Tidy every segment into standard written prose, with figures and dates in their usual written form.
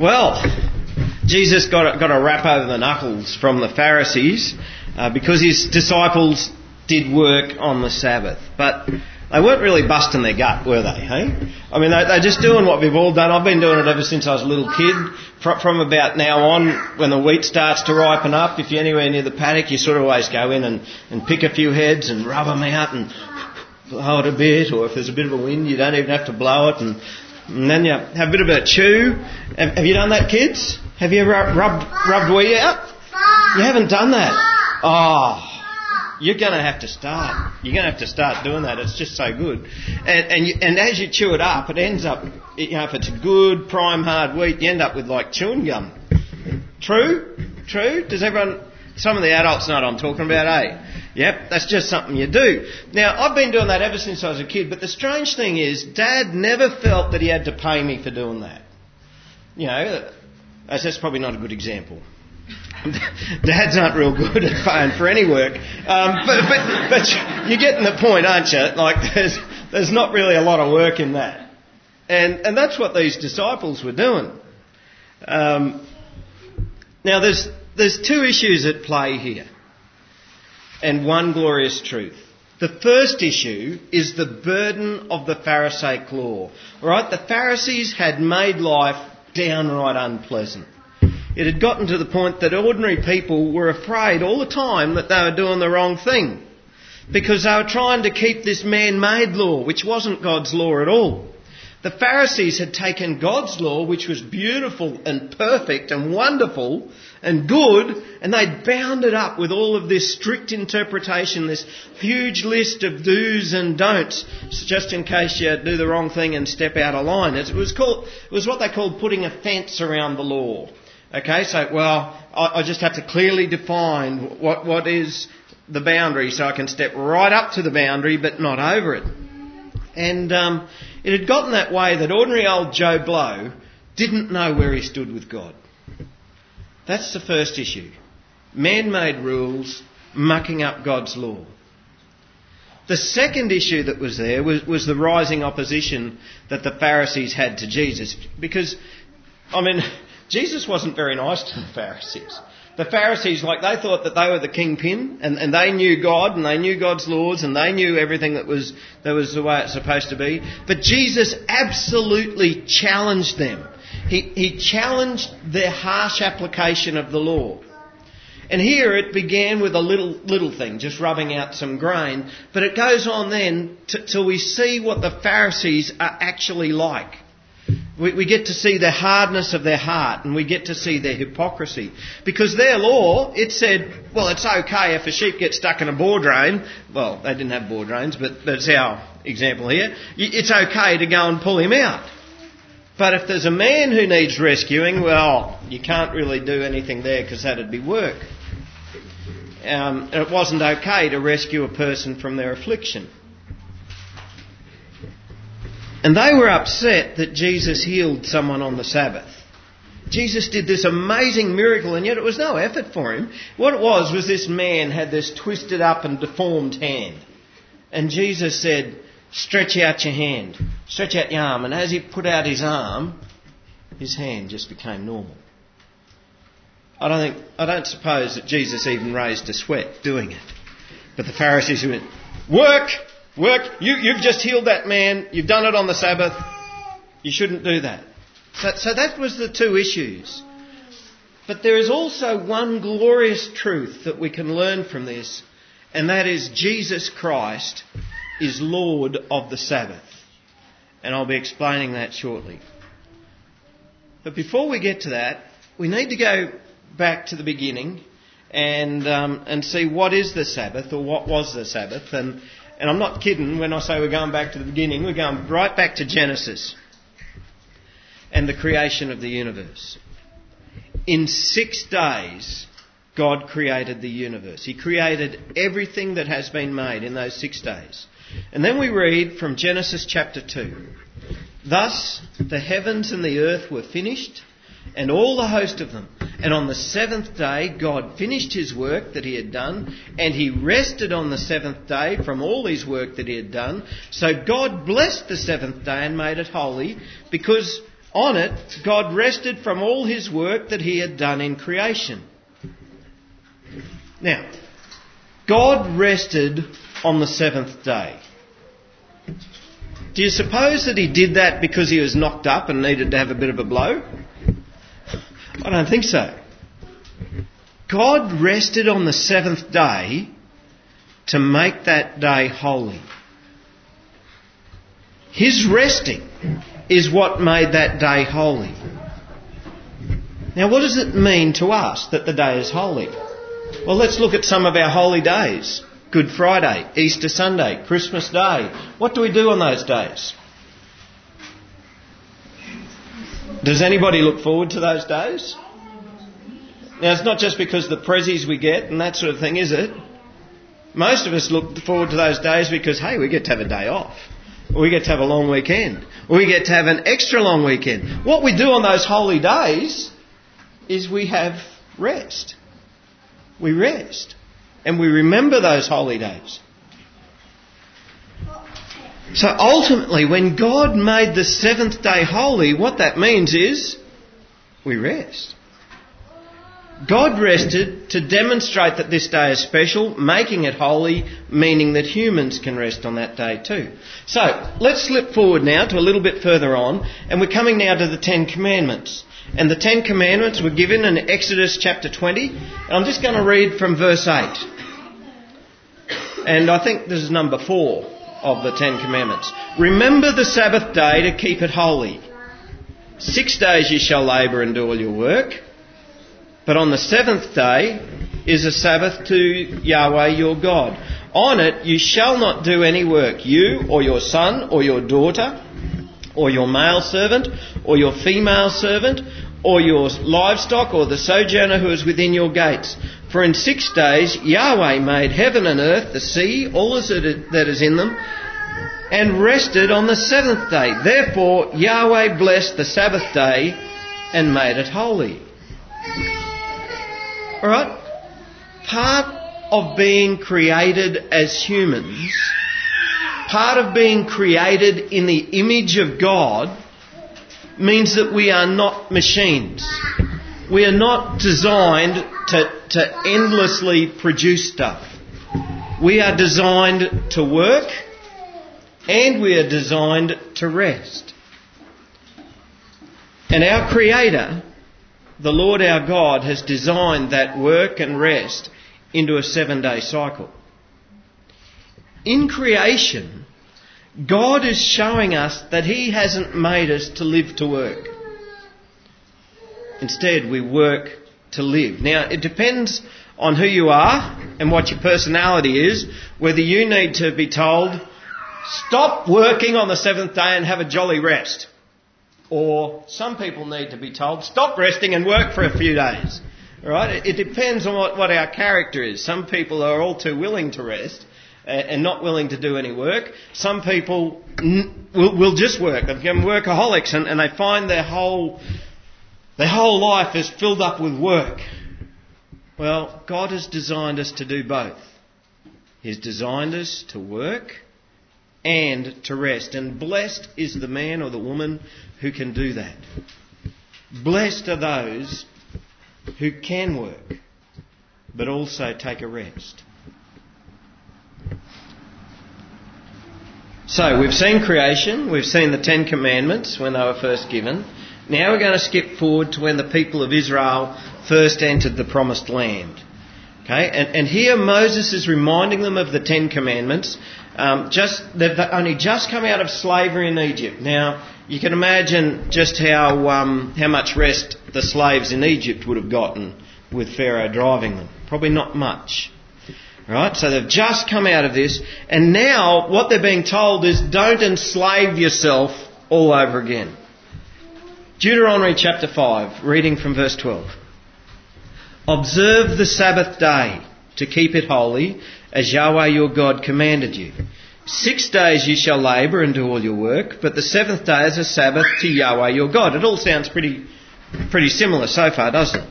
Well, Jesus got a rap over the knuckles from the Pharisees because his disciples did work on the Sabbath. But they weren't really busting their gut, were they? Hey? I mean, they're just doing what we've all done. I've been doing it ever since I was a little kid. From about now on, when the wheat starts to ripen up, if you're anywhere near the paddock, you sort of always go in and pick a few heads and rub them out and blow it a bit. Or if there's a bit of a wind, you don't even have to blow it. And then you have a bit of a chew. Have you done that, kids? Have you ever rubbed wheat out? You haven't done that. Oh, you're going to have to start. You're going to have to start doing that. It's just so good. And as you chew it up, it ends up, you know, if it's good, prime, hard wheat, you end up with like chewing gum. True? Does everyone... Some of the adults know what I'm talking about, eh? Yep, that's just something you do. Now, I've been doing that ever since I was a kid, but the strange thing is, Dad never felt that he had to pay me for doing that. You know, that's probably not a good example. Dad's aren't real good at paying for any work, but you're getting the point, aren't you? Like there's not really a lot of work in that, and that's what these disciples were doing. Now there's two issues at play here, and one glorious truth. The first issue is the burden of the Pharisaic law. Right, the Pharisees had made life downright unpleasant. It had gotten to the point that ordinary people were afraid all the time that they were doing the wrong thing because they were trying to keep this man-made law, which wasn't God's law at all. The Pharisees had taken God's law, which was beautiful and perfect and wonderful and good, and they'd bound it up with all of this strict interpretation, this huge list of do's and don'ts, just in case you do the wrong thing and step out of line. It was what they called putting a fence around the law. Okay, so, well, I just have to clearly define what is the boundary so I can step right up to the boundary but not over it. And it had gotten that way that ordinary old Joe Blow didn't know where he stood with God. That's the first issue. Man-made rules mucking up God's law. The second issue that was there was the rising opposition that the Pharisees had to Jesus because, I mean... Jesus wasn't very nice to the Pharisees. The Pharisees, like, they thought that they were the kingpin and they knew God and they knew God's laws and they knew everything that was the way it's supposed to be. But Jesus absolutely challenged them. He challenged their harsh application of the law. And here it began with a little thing, just rubbing out some grain. But it goes on then till we see what the Pharisees are actually like. We get to see the hardness of their heart and we get to see their hypocrisy. Because their law, it said, well, it's okay if a sheep gets stuck in a boar drain. Well, they didn't have boar drains, but that's our example here. It's okay to go and pull him out. But if there's a man who needs rescuing, well, you can't really do anything there because that'd be work. And it wasn't okay to rescue a person from their affliction. And they were upset that Jesus healed someone on the Sabbath. Jesus did this amazing miracle, and yet it was no effort for him. What it was this man had this twisted up and deformed hand. And Jesus said, stretch out your hand, stretch out your arm. And as he put out his arm, his hand just became normal. I don't suppose that Jesus even raised a sweat doing it. But the Pharisees went, Work. You've just healed that man. You've done it on the Sabbath. You shouldn't do that. So that was the two issues. But there is also one glorious truth that we can learn from this, and that is Jesus Christ is Lord of the Sabbath. And I'll be explaining that shortly. But before we get to that, we need to go back to the beginning and see what is the Sabbath, or what was the Sabbath, and I'm not kidding when I say we're going back to the beginning. We're going right back to Genesis and the creation of the universe. In 6 days, God created the universe. He created everything that has been made in those 6 days. And then we read from Genesis chapter 2. Thus the heavens and the earth were finished, and all the host of them. And on the seventh day God finished his work that he had done, and he rested on the seventh day from all his work that he had done. So God blessed the seventh day and made it holy, because On it, God rested from all his work that he had done in creation. Now, God rested on the seventh day. Do you suppose that he did that because he was knocked up and needed to have a bit of a blow? I don't think so. God rested on the seventh day to make that day holy. His resting is what made that day holy. Now, what does it mean to us that the day is holy? Well, let's look at some of our holy days. Good Friday, Easter Sunday, Christmas Day. What do we do on those days? Does anybody look forward to those days? Now, it's not just because of the prezzies we get and that sort of thing, is it? Most of us look forward to those days because, hey, we get to have a day off. Or we get to have a long weekend. Or we get to have an extra long weekend. What we do on those holy days is we have rest. We rest. And we remember those holy days. So ultimately, when God made the seventh day holy, what that means is we rest. God rested to demonstrate that this day is special, making it holy, meaning that humans can rest on that day too. So, let's slip forward now to a little bit further on, and we're coming now to the Ten Commandments. And the Ten Commandments were given in Exodus chapter 20, and I'm just going to read from verse 8. And I think this is number 4 of the Ten Commandments. Remember the Sabbath day to keep it holy. 6 days you shall labour and do all your work. But on the seventh day is a Sabbath to Yahweh your God. On it you shall not do any work, you or your son or your daughter or your male servant or your female servant or your livestock or the sojourner who is within your gates. For in 6 days Yahweh made heaven and earth, the sea, all that is in them, and rested on the seventh day. Therefore Yahweh blessed the Sabbath day and made it holy. All right? Part of being created as humans, part of being created in the image of God, means that we are not machines. We are not designed to endlessly produce stuff. We are designed to work and we are designed to rest. And our Creator, the Lord our God, has designed that work and rest into a 7-day cycle. In creation, God is showing us that he hasn't made us to live to work. Instead, we work to live. Now, it depends on who you are and what your personality is, whether you need to be told, stop working on the seventh day and have a jolly rest. Or some people need to be told, stop resting and work for a few days. All right? It depends on what our character is. Some people are all too willing to rest and not willing to do any work. Some people will just work. They become workaholics and they find their whole life is filled up with work. Well, God has designed us to do both. He's designed us to work and to rest. And blessed is the man or the woman who can do that. Blessed are those who can work, but also take a rest. So, we've seen creation, we've seen the Ten Commandments when they were first given. Now we're going to skip forward to when the people of Israel first entered the Promised Land. Okay, and here Moses is reminding them of the Ten Commandments. They've only just come out of slavery in Egypt. Now, you can imagine just how much rest the slaves in Egypt would have gotten with Pharaoh driving them. Probably not much. Right? So they've just come out of this, and now what they're being told is don't enslave yourself all over again. Deuteronomy chapter 5, reading from verse 12. Observe the Sabbath day to keep it holy, as Yahweh your God commanded you. 6 days you shall labour and do all your work, but the seventh day is a Sabbath to Yahweh your God. It all sounds pretty similar so far, doesn't it?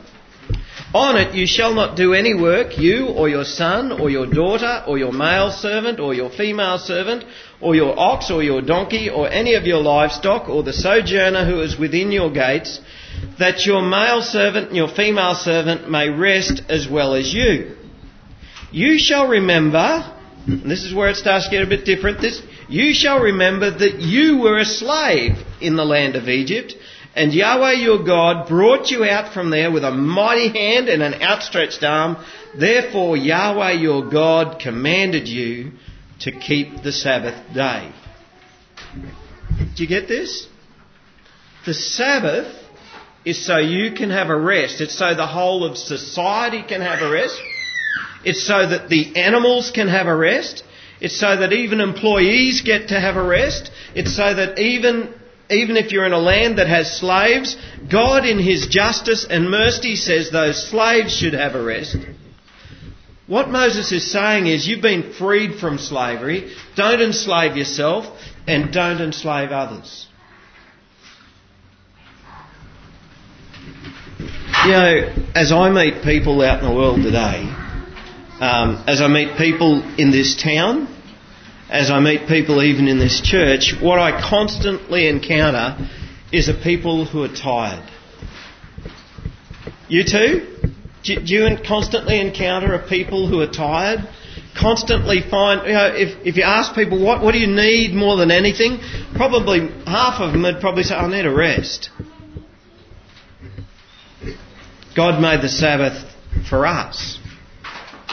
On it you shall not do any work, you or your son or your daughter or your male servant or your female servant or your ox or your donkey or any of your livestock or the sojourner who is within your gates, that your male servant and your female servant may rest as well as you. You shall remember, and this is where it starts to get a bit different, you shall remember that you were a slave in the land of Egypt, and Yahweh your God brought you out from there with a mighty hand and an outstretched arm. Therefore Yahweh your God commanded you to keep the Sabbath day. Do you get this? The Sabbath is so you can have a rest. It's so the whole of society can have a rest. It's so that the animals can have a rest. It's so that even employees get to have a rest. It's so that even if you're in a land that has slaves, God in His justice and mercy says those slaves should have a rest. What Moses is saying is you've been freed from slavery. Don't enslave yourself and don't enslave others. You know, as I meet people out in the world today, as I meet people in this town, as I meet people even in this church, what I constantly encounter is people who are tired. You too? Do you constantly encounter people who are tired? Constantly find, you know, if you ask people what do you need more than anything, probably half of them would probably say, I need a rest. God made the Sabbath for us.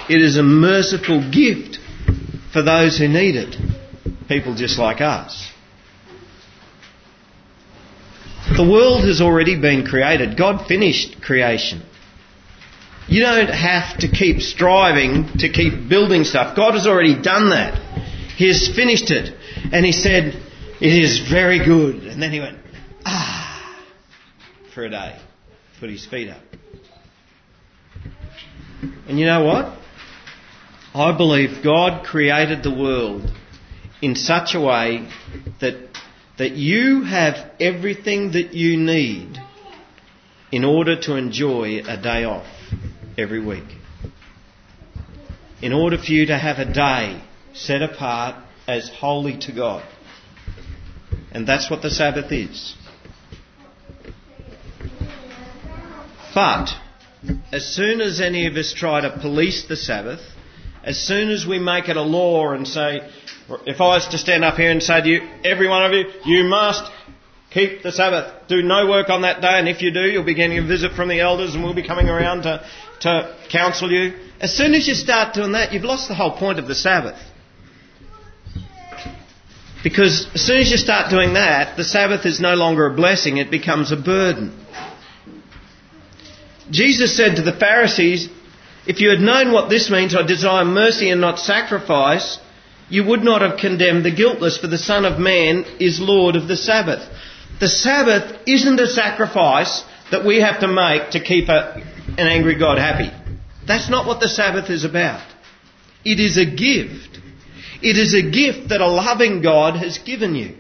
It is a merciful gift for those who need it, people just like us. The world has already been created. God finished creation. You don't have to keep striving to keep building stuff. God has already done that. He has finished it. And He said, it is very good. And then He went, for a day. Put His feet up. And you know what? I believe God created the world in such a way that you have everything that you need in order to enjoy a day off every week. In order for you to have a day set apart as holy to God. And that's what the Sabbath is. But as soon as any of us try to police the Sabbath, as soon as we make it a law and say, if I was to stand up here and say to you, every one of you, you must keep the Sabbath. Do no work on that day, and if you do, you'll be getting a visit from the elders and we'll be coming around to counsel you. As soon as you start doing that, you've lost the whole point of the Sabbath. Because as soon as you start doing that, the Sabbath is no longer a blessing, it becomes a burden. Jesus said to the Pharisees, if you had known what this means, I desire mercy and not sacrifice, you would not have condemned the guiltless, for the Son of Man is Lord of the Sabbath. The Sabbath isn't a sacrifice that we have to make to keep an angry God happy. That's not what the Sabbath is about. It is a gift. It is a gift that a loving God has given you.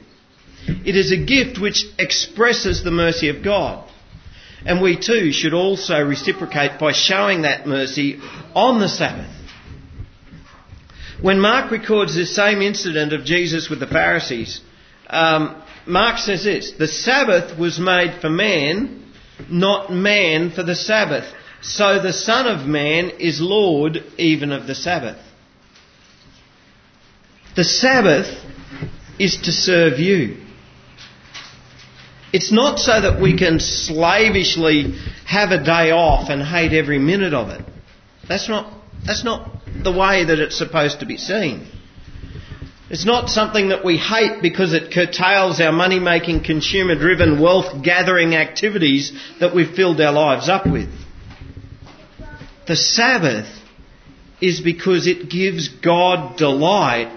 It is a gift which expresses the mercy of God. And we too should also reciprocate by showing that mercy on the Sabbath. When Mark records this same incident of Jesus with the Pharisees, Mark says this, the Sabbath was made for man, not man for the Sabbath. So the Son of Man is Lord even of the Sabbath. The Sabbath is to serve you. It's not so that we can slavishly have a day off and hate every minute of it. That's not the way that it's supposed to be seen. It's not something that we hate because it curtails our money-making, consumer-driven, wealth-gathering activities that we've filled our lives up with. The Sabbath is because it gives God delight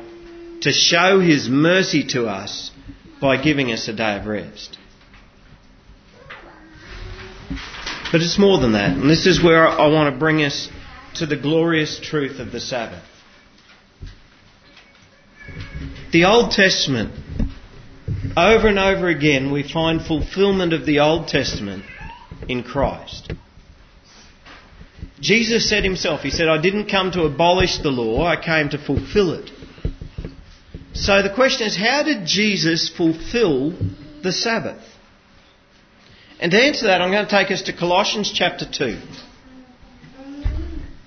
to show His mercy to us by giving us a day of rest. But it's more than that. And this is where I want to bring us to the glorious truth of the Sabbath. The Old Testament, over and over again, we find fulfilment of the Old Testament in Christ. Jesus said himself, he said, I didn't come to abolish the law, I came to fulfill it. So the question is, how did Jesus fulfill the Sabbath? And to answer that, I'm going to take us to Colossians chapter 2,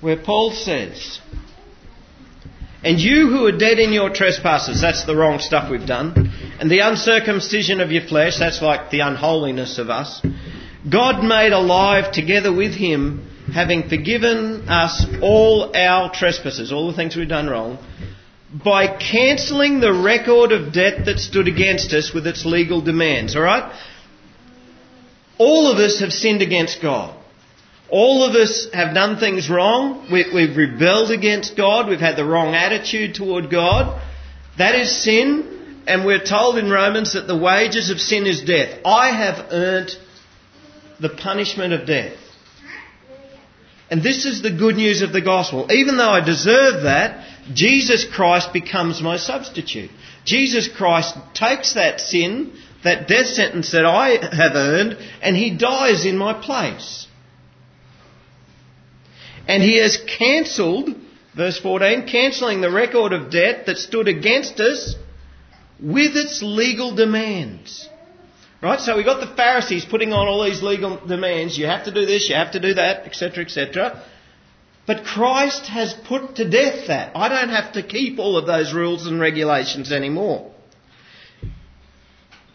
where Paul says, and you who are dead in your trespasses, that's the wrong stuff we've done, and the uncircumcision of your flesh, that's like the unholiness of us, God made alive together with him, having forgiven us all our trespasses, all the things we've done wrong, by cancelling the record of debt that stood against us with its legal demands. All right? All of us have sinned against God. All of us have done things wrong. We've rebelled against God. We've had the wrong attitude toward God. That is sin. And we're told in Romans that the wages of sin is death. I have earned the punishment of death. And this is the good news of the gospel. Even though I deserve that, Jesus Christ becomes my substitute. Jesus Christ takes that sin, that death sentence that I have earned, and he dies in my place. And he has cancelled, verse 14, cancelling the record of debt that stood against us with its legal demands. Right, so we've got the Pharisees putting on all these legal demands. You have to do this, you have to do that, etc., etc. But Christ has put to death that. I don't have to keep all of those rules and regulations anymore.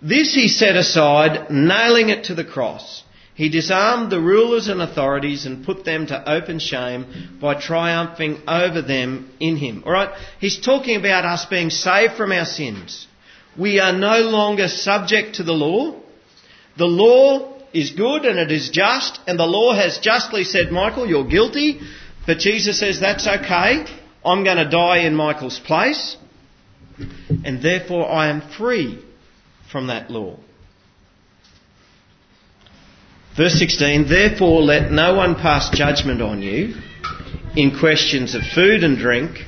This he set aside, nailing it to the cross. He disarmed the rulers and authorities and put them to open shame by triumphing over them in him. All right, he's talking about us being saved from our sins. We are no longer subject to the law. The law is good and it is just, and the law has justly said, Michael, you're guilty. But Jesus says, that's okay. I'm going to die in Michael's place. And therefore I am free from that law. Verse 16, therefore let no one pass judgment on you in questions of food and drink,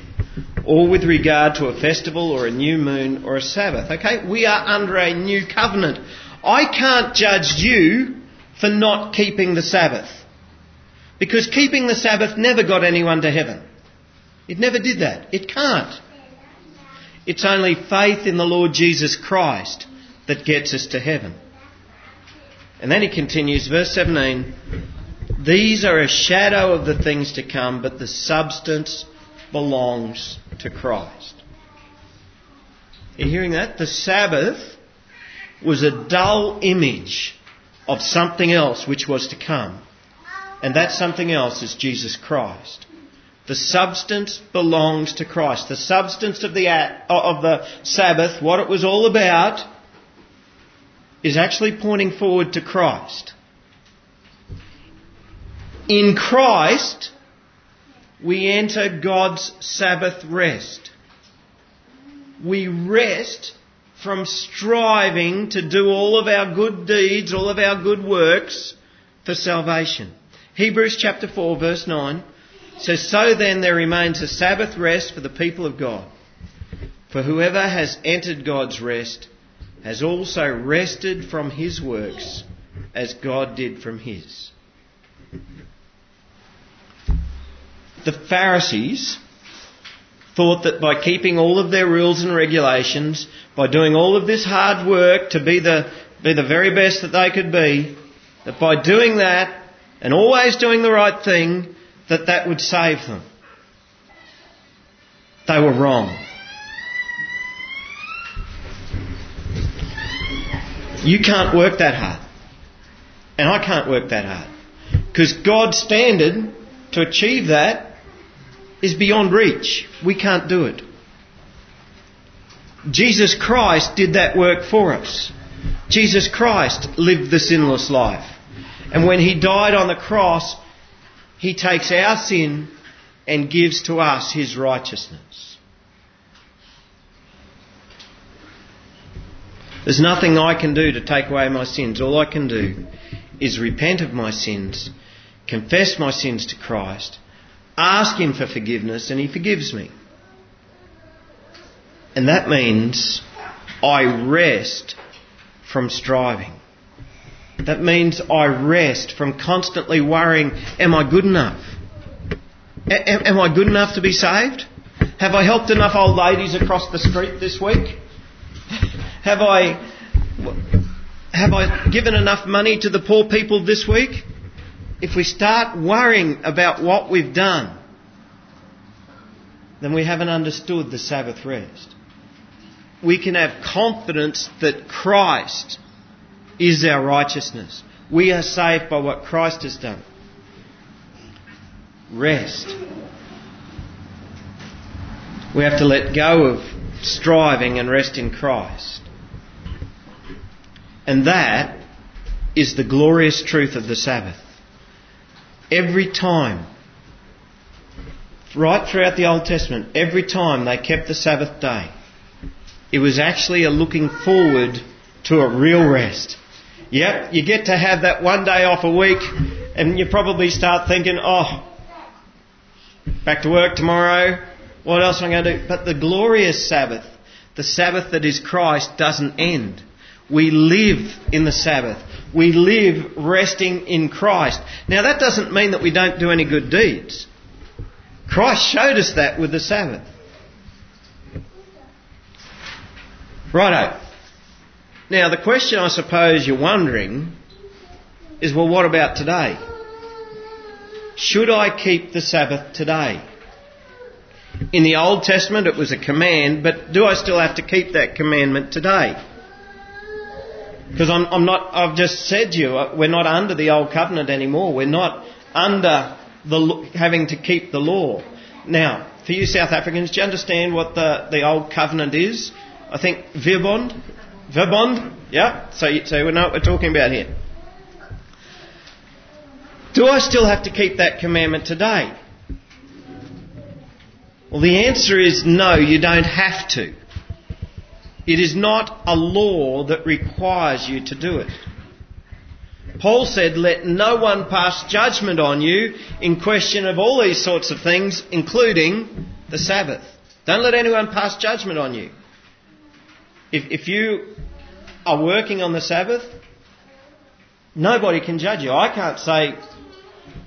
or with regard to a festival or a new moon or a Sabbath. Okay, we are under a new covenant. I can't judge you for not keeping the Sabbath, because keeping the Sabbath never got anyone to heaven. It never did that. It can't. It's only faith in the Lord Jesus Christ that gets us to heaven. And then he continues, verse 17, these are a shadow of the things to come, but the substance belongs to Christ. Are you hearing that? The Sabbath was a dull image of something else which was to come. And that something else is Jesus Christ. The substance belongs to Christ. The substance of the Sabbath, what it was all about, is actually pointing forward to Christ. In Christ, we enter God's Sabbath rest. We rest from striving to do all of our good deeds, all of our good works for salvation. Hebrews chapter 4 verse 9 says, so then there remains a Sabbath rest for the people of God. For whoever has entered God's rest has also rested from his works as God did from his. The Pharisees thought that by keeping all of their rules and regulations, by doing all of this hard work to be the very best that they could be, that by doing that and always doing the right thing, that would save them. They were wrong. You can't work that hard. And I can't work that hard. Because God's standard to achieve that is beyond reach. We can't do it. Jesus Christ did that work for us. Jesus Christ lived the sinless life. And when he died on the cross, he takes our sin and gives to us his righteousness. There's nothing I can do to take away my sins. All I can do is repent of my sins, confess my sins to Christ, ask him for forgiveness, and he forgives me. And that means I rest from striving. That means I rest from constantly worrying, am I good enough? Am I good enough to be saved? Have I helped enough old ladies across the street this week? Have I given enough money to the poor people this week? If we start worrying about what we've done, then we haven't understood the Sabbath rest. We can have confidence that Christ is our righteousness. We are saved by what Christ has done. Rest. We have to let go of striving and rest in Christ. And that is the glorious truth of the Sabbath. Every time, right throughout the Old Testament, every time they kept the Sabbath day, it was actually a looking forward to a real rest. Yep, you get to have that one day off a week, and you probably start thinking, oh, back to work tomorrow, what else am I going to do? But the glorious Sabbath, the Sabbath that is Christ, doesn't end. We live in the Sabbath. We live resting in Christ. Now that doesn't mean that we don't do any good deeds. Christ showed us that with the Sabbath. Righto. Now the question I suppose you're wondering is, well, what about today? Should I keep the Sabbath today? In the Old Testament it was a command, but do I still have to keep that commandment today? Because I've just said to you, we're not under the Old Covenant anymore. We're not under having to keep the law. Now, for you South Africans, do you understand what the Old Covenant is? I think Verbond? Verbond? Yeah? So we know what we're talking about here. Do I still have to keep that commandment today? Well, the answer is no, you don't have to. It is not a law that requires you to do it. Paul said, let no one pass judgment on you in question of all these sorts of things, including the Sabbath. Don't let anyone pass judgment on you. If you are working on the Sabbath, nobody can judge you. I can't say,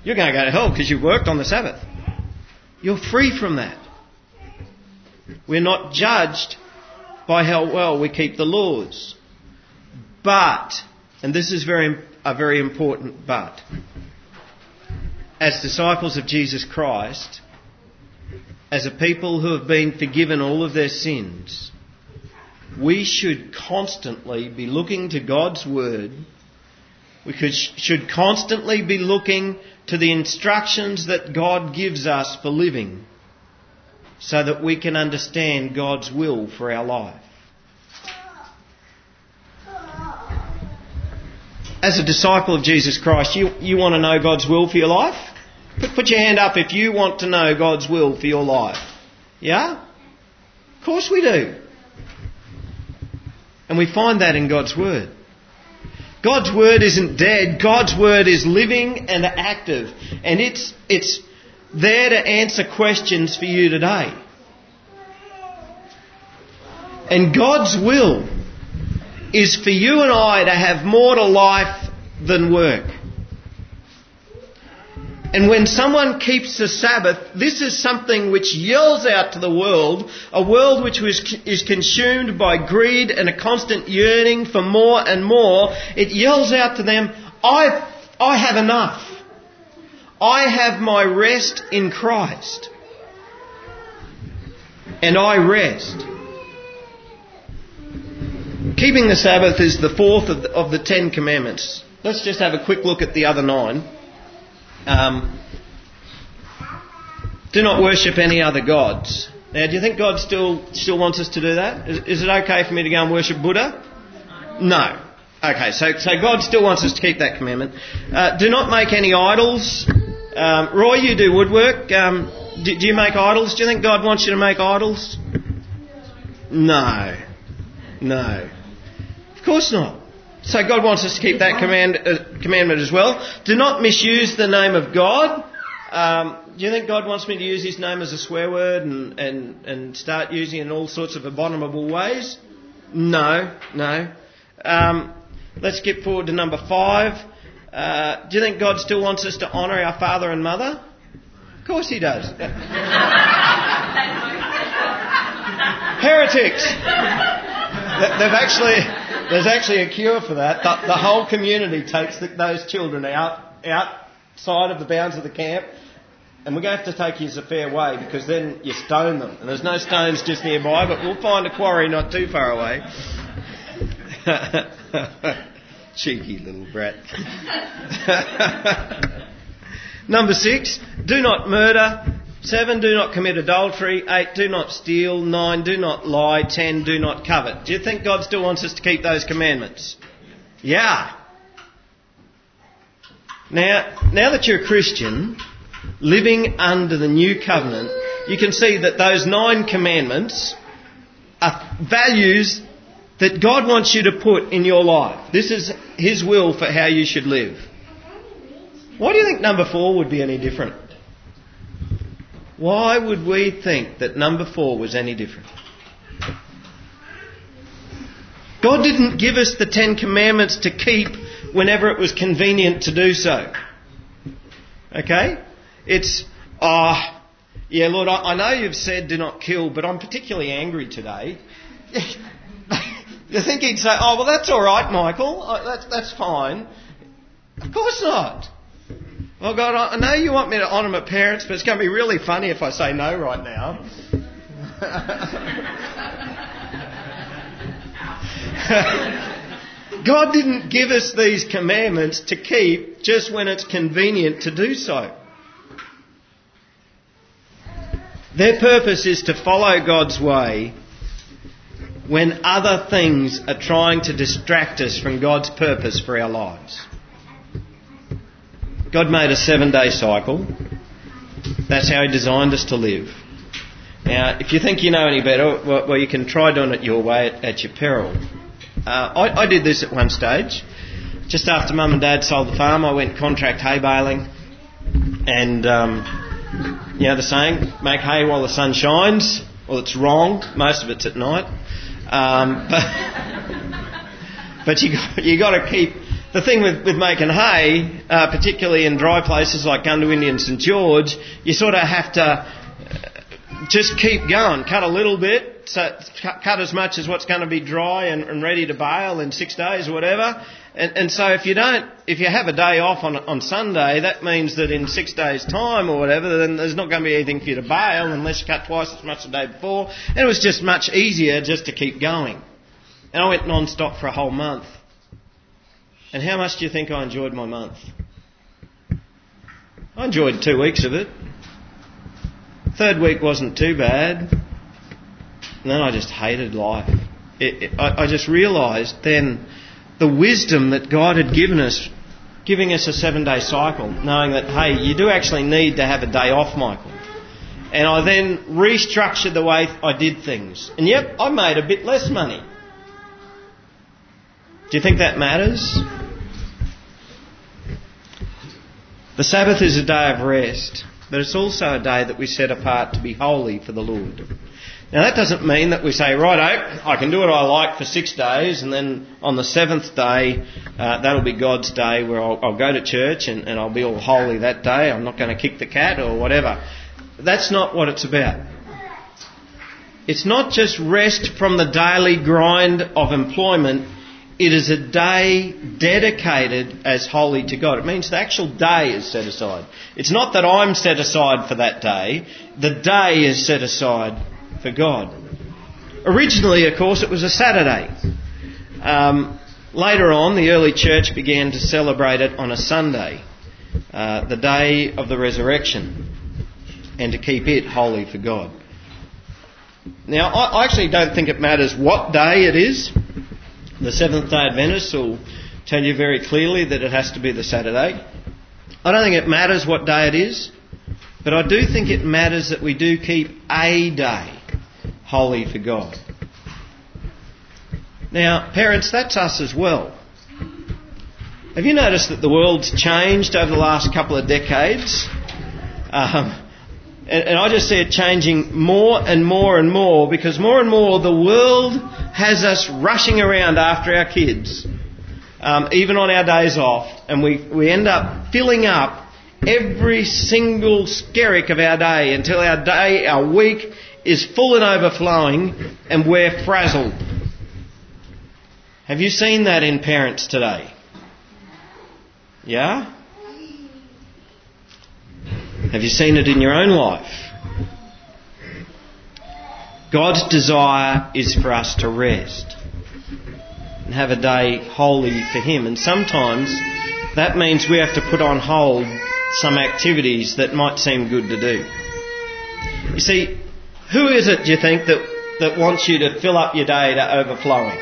you're going to go to hell because you worked on the Sabbath. You're free from that. We're not judged by how well we keep the laws. But, and this is a very important but, as disciples of Jesus Christ, as a people who have been forgiven all of their sins, we should constantly be looking to God's Word. We should constantly be looking to the instructions that God gives us for living, so that we can understand God's will for our life. As a disciple of Jesus Christ, you want to know God's will for your life? Put your hand up if you want to know God's will for your life. Yeah? Of course we do. And we find that in God's Word. God's Word isn't dead. God's Word is living and active. And it's there to answer questions for you today. And God's will is for you and I to have more to life than work. And when someone keeps the Sabbath, this is something which yells out to the world, a world which is consumed by greed and a constant yearning for more and more. It yells out to them, I have enough. I have my rest in Christ. And I rest. Keeping the Sabbath is the fourth of the 10 commandments. Let's just have a quick look at the other 9. Do not worship any other gods. Now, do you think God still wants us to do that? Is it okay for me to go and worship Buddha? No. Okay, so God still wants us to keep that commandment. Do not make any idols. Roy, you do woodwork. Do you make idols? Do you think God wants you to make idols? No. Of course not. So God wants us to keep that commandment as well. Do not misuse the name of God. Do you think God wants me to use His name as a swear word and start using it in all sorts of abominable ways? No. Let's skip forward to number 5. Do you think God still wants us to honour our father and mother? Of course he does. Heretics. There's actually a cure for that. The whole community takes those children outside of the bounds of the camp, and we're going to have to take his affair away, because then you stone them. And there's no stones just nearby, but we'll find a quarry not too far away. Cheeky little brat. Number 6, do not murder. 7, do not commit adultery. 8, do not steal. 9, do not lie. 10, do not covet. Do you think God still wants us to keep those commandments? Yeah. Now that you're a Christian, living under the new covenant, you can see that those 9 commandments are values that God wants you to put in your life. This is His will for how you should live. Why do you think number 4 would be any different? Why would we think that number 4 was any different? God didn't give us the 10 commandments to keep whenever it was convenient to do so. Okay? It's, yeah, Lord, I know you've said do not kill, but I'm particularly angry today. You think he'd say, oh, well, that's all right, Michael. That's fine. Of course not. Well, God, I know you want me to honour my parents, but it's going to be really funny if I say no right now. God didn't give us these commandments to keep just when it's convenient to do so. Their purpose is to follow God's way when other things are trying to distract us from God's purpose for our lives. God made a 7-day cycle. That's how He designed us to live. Now, if you think you know any better, well, you can try doing it your way at your peril. I did this at one stage. Just after Mum and Dad sold the farm, I went contract hay baling. And, you know the saying, make hay while the sun shines? Well, it's wrong. Most of it's at night. But you got to keep... The thing with making hay, particularly in dry places like Gundawindi and St George, you sort of have to just keep going. Cut a little bit, so cut as much as what's going to be dry and ready to bale in 6 days or whatever. And so if you have a day off on Sunday, that means that in 6 days' time or whatever, then there's not going to be anything for you to bale unless you cut twice as much the day before. And it was just much easier just to keep going. And I went non-stop for a whole month. And how much do you think I enjoyed my month? I enjoyed 2 weeks of it. Third week wasn't too bad. And then I just hated life. I just realised then the wisdom that God had given us, giving us a 7-day cycle, knowing that, hey, you do actually need to have a day off, Michael. And I then restructured the way I did things. And yep, I made a bit less money. Do you think that matters? The Sabbath is a day of rest, but it's also a day that we set apart to be holy for the Lord. Now that doesn't mean that we say, righto, I can do what I like for 6 days, and then on the 7th day, that'll be God's day where I'll go to church and I'll be all holy that day, I'm not going to kick the cat or whatever. That's not what it's about. It's not just rest from the daily grind of employment. It is a day dedicated as holy to God. It means the actual day is set aside. It's not that I'm set aside for that day. The day is set aside for God. Originally, of course, it was a Saturday. Later on, the early church began to celebrate it on a Sunday, the day of the resurrection, and to keep it holy for God. Now, I actually don't think it matters what day it is. The Seventh-day Adventists will tell you very clearly that it has to be the Saturday. I don't think it matters what day it is, but I do think it matters that we do keep a day holy for God. Now, parents, that's us as well. Have you noticed that the world's changed over the last couple of decades? And I just see it changing more and more and more, because more and more the world has us rushing around after our kids, even on our days off, and we end up filling up every single skerrick of our day until our day, our week, is full and overflowing and we're frazzled. Have you seen that in parents today? Yeah? Have you seen it in your own life? God's desire is for us to rest and have a day holy for Him. And sometimes that means we have to put on hold some activities that might seem good to do. You see, who is it, do you think, that wants you to fill up your day to overflowing?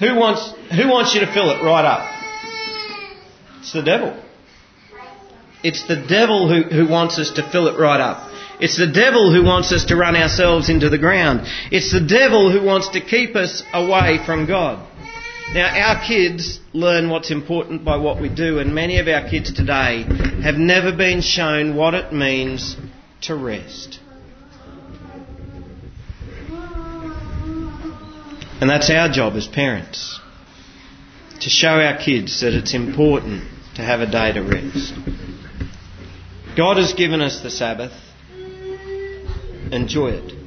Who wants you to fill it right up? It's the devil. It's the devil who wants us to fill it right up. It's the devil who wants us to run ourselves into the ground. It's the devil who wants to keep us away from God. Now, our kids learn what's important by what we do, and many of our kids today have never been shown what it means to rest. And that's our job as parents, to show our kids that it's important to have a day to rest. God has given us the Sabbath. Enjoy it.